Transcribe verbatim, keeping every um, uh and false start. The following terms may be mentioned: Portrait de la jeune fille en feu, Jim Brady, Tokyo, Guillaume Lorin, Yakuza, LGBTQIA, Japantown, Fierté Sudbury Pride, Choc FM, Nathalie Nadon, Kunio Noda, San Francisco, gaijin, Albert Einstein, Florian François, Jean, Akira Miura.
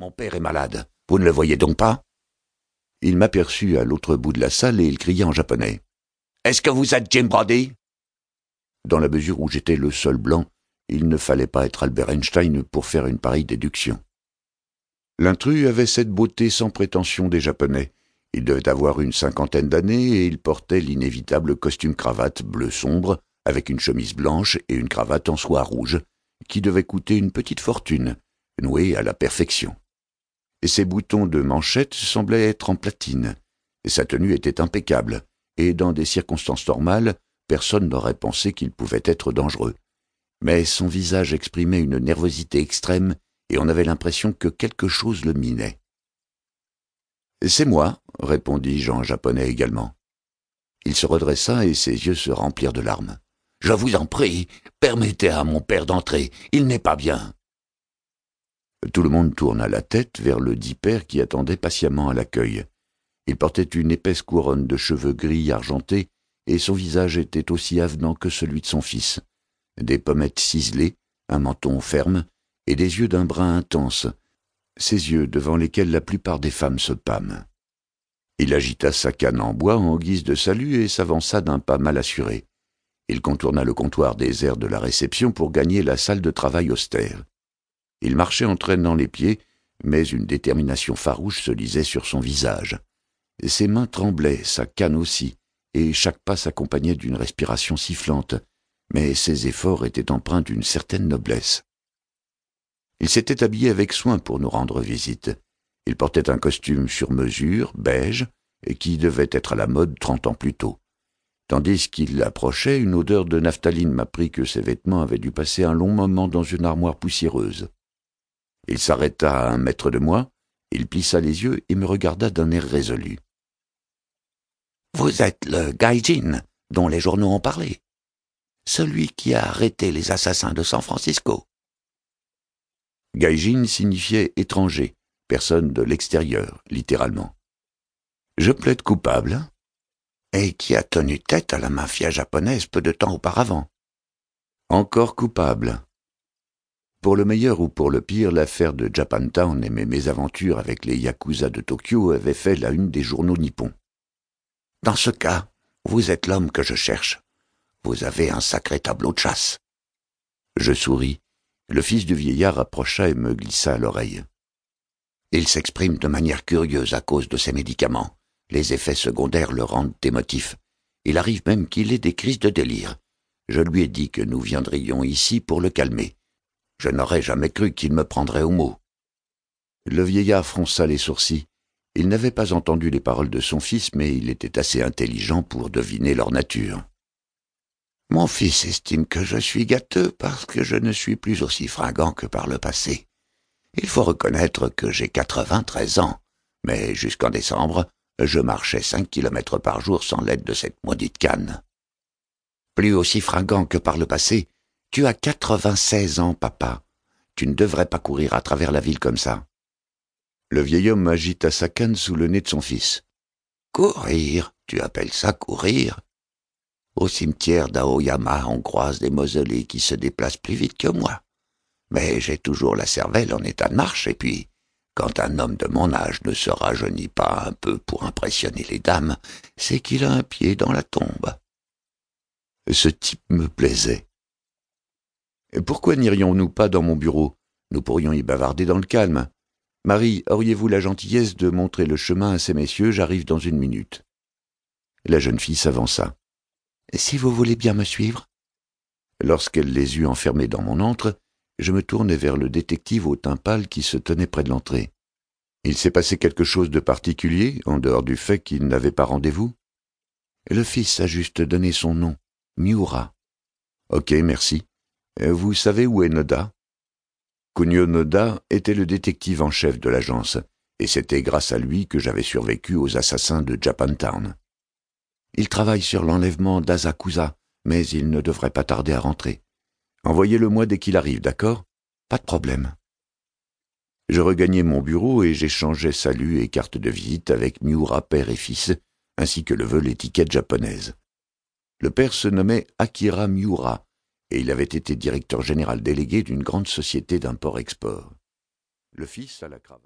Mon père est malade. Vous ne le voyez donc pas ? Il m'aperçut à l'autre bout de la salle et il cria en japonais. « Est-ce que vous êtes Jim Brady ?» Dans la mesure où j'étais le seul blanc, il ne fallait pas être Albert Einstein pour faire une pareille déduction. L'intrus avait cette beauté sans prétention des Japonais. Il devait avoir une cinquantaine d'années et il portait l'inévitable costume-cravate bleu sombre avec une chemise blanche et une cravate en soie rouge qui devait coûter une petite fortune, nouée à la perfection. Et ses boutons de manchette semblaient être en platine. Et sa tenue était impeccable, et dans des circonstances normales, personne n'aurait pensé qu'il pouvait être dangereux. Mais son visage exprimait une nervosité extrême et on avait l'impression que quelque chose le minait. « C'est moi », répondit Jean japonais également. Il se redressa et ses yeux se remplirent de larmes. « Je vous en prie, permettez à mon père d'entrer, il n'est pas bien. » Tout le monde tourna la tête vers le dit-père qui attendait patiemment à l'accueil. Il portait une épaisse couronne de cheveux gris argentés et son visage était aussi avenant que celui de son fils. Des pommettes ciselées, un menton ferme et des yeux d'un brun intense, ses yeux devant lesquels la plupart des femmes se pâment. Il agita sa canne en bois en guise de salut et s'avança d'un pas mal assuré. Il contourna le comptoir désert de la réception pour gagner la salle de travail austère. Il marchait en traînant les pieds, mais une détermination farouche se lisait sur son visage. Ses mains tremblaient, sa canne aussi, et chaque pas s'accompagnait d'une respiration sifflante, mais ses efforts étaient empreints d'une certaine noblesse. Il s'était habillé avec soin pour nous rendre visite. Il portait un costume sur mesure, beige, et qui devait être à la mode trente ans plus tôt. Tandis qu'il approchait, une odeur de naphtaline m'apprit que ses vêtements avaient dû passer un long moment dans une armoire poussiéreuse. Il s'arrêta à un mètre de moi, il plissa les yeux et me regarda d'un air résolu. « Vous êtes le gaijin dont les journaux ont parlé, celui qui a arrêté les assassins de San Francisco. » Gaijin signifiait étranger, personne de l'extérieur, littéralement. « Je plaide coupable. » Et qui a tenu tête à la mafia japonaise peu de temps auparavant. Encore coupable. Pour le meilleur ou pour le pire, l'affaire de Japantown et mes mésaventures avec les Yakuza de Tokyo avaient fait la une des journaux nippons. « Dans ce cas, vous êtes l'homme que je cherche. Vous avez un sacré tableau de chasse. » Je souris. Le fils du vieillard approcha et me glissa à l'oreille. « Il s'exprime de manière curieuse à cause de ses médicaments. Les effets secondaires le rendent émotif. Il arrive même qu'il ait des crises de délire. Je lui ai dit que nous viendrions ici pour le calmer. Je n'aurais jamais cru qu'il me prendrait au mot. » Le vieillard fronça les sourcils. Il n'avait pas entendu les paroles de son fils, mais il était assez intelligent pour deviner leur nature. « Mon fils estime que je suis gâteux parce que je ne suis plus aussi fringant que par le passé. Il faut reconnaître que j'ai quatre-vingt-treize ans, mais jusqu'en décembre, je marchais cinq kilomètres par jour sans l'aide de cette maudite canne. »« Plus aussi fringant que par le passé, tu as quatre-vingt-seize ans, papa. Tu ne devrais pas courir à travers la ville comme ça. » Le vieil homme agita sa canne sous le nez de son fils. « Courir, tu appelles ça courir? Au cimetière d'Aoyama, on croise des mausolées qui se déplacent plus vite que moi. Mais j'ai toujours la cervelle en état de marche, et puis... quand un homme de mon âge ne se rajeunit pas un peu pour impressionner les dames, c'est qu'il a un pied dans la tombe. » Ce type me plaisait. « Pourquoi n'irions-nous pas dans mon bureau? Nous pourrions y bavarder dans le calme. Marie, auriez-vous la gentillesse de montrer le chemin à ces messieurs? J'arrive dans une minute. » La jeune fille s'avança. « Si vous voulez bien me suivre. » Lorsqu'elle les eut enfermés dans mon antre, je me tournai vers le détective au teint pâle qui se tenait près de l'entrée. « Il s'est passé quelque chose de particulier, en dehors du fait qu'il n'avait pas rendez-vous ?»« Le fils a juste donné son nom, Miura. »« Ok, merci. Vous savez où est Noda ?» Kunio Noda était le détective en chef de l'agence, et c'était grâce à lui que j'avais survécu aux assassins de Japantown. « Il travaille sur l'enlèvement d'Asakusa, mais il ne devrait pas tarder à rentrer. » « Envoyez-le-moi dès qu'il arrive, d'accord ? » ?»« Pas de problème. » Je regagnai mon bureau et j'échangeai saluts et cartes de visite avec Miura père et fils, ainsi que le veut l'étiquette japonaise. Le père se nommait Akira Miura, et il avait été directeur général délégué d'une grande société d'import-export. Le fils à la cravate.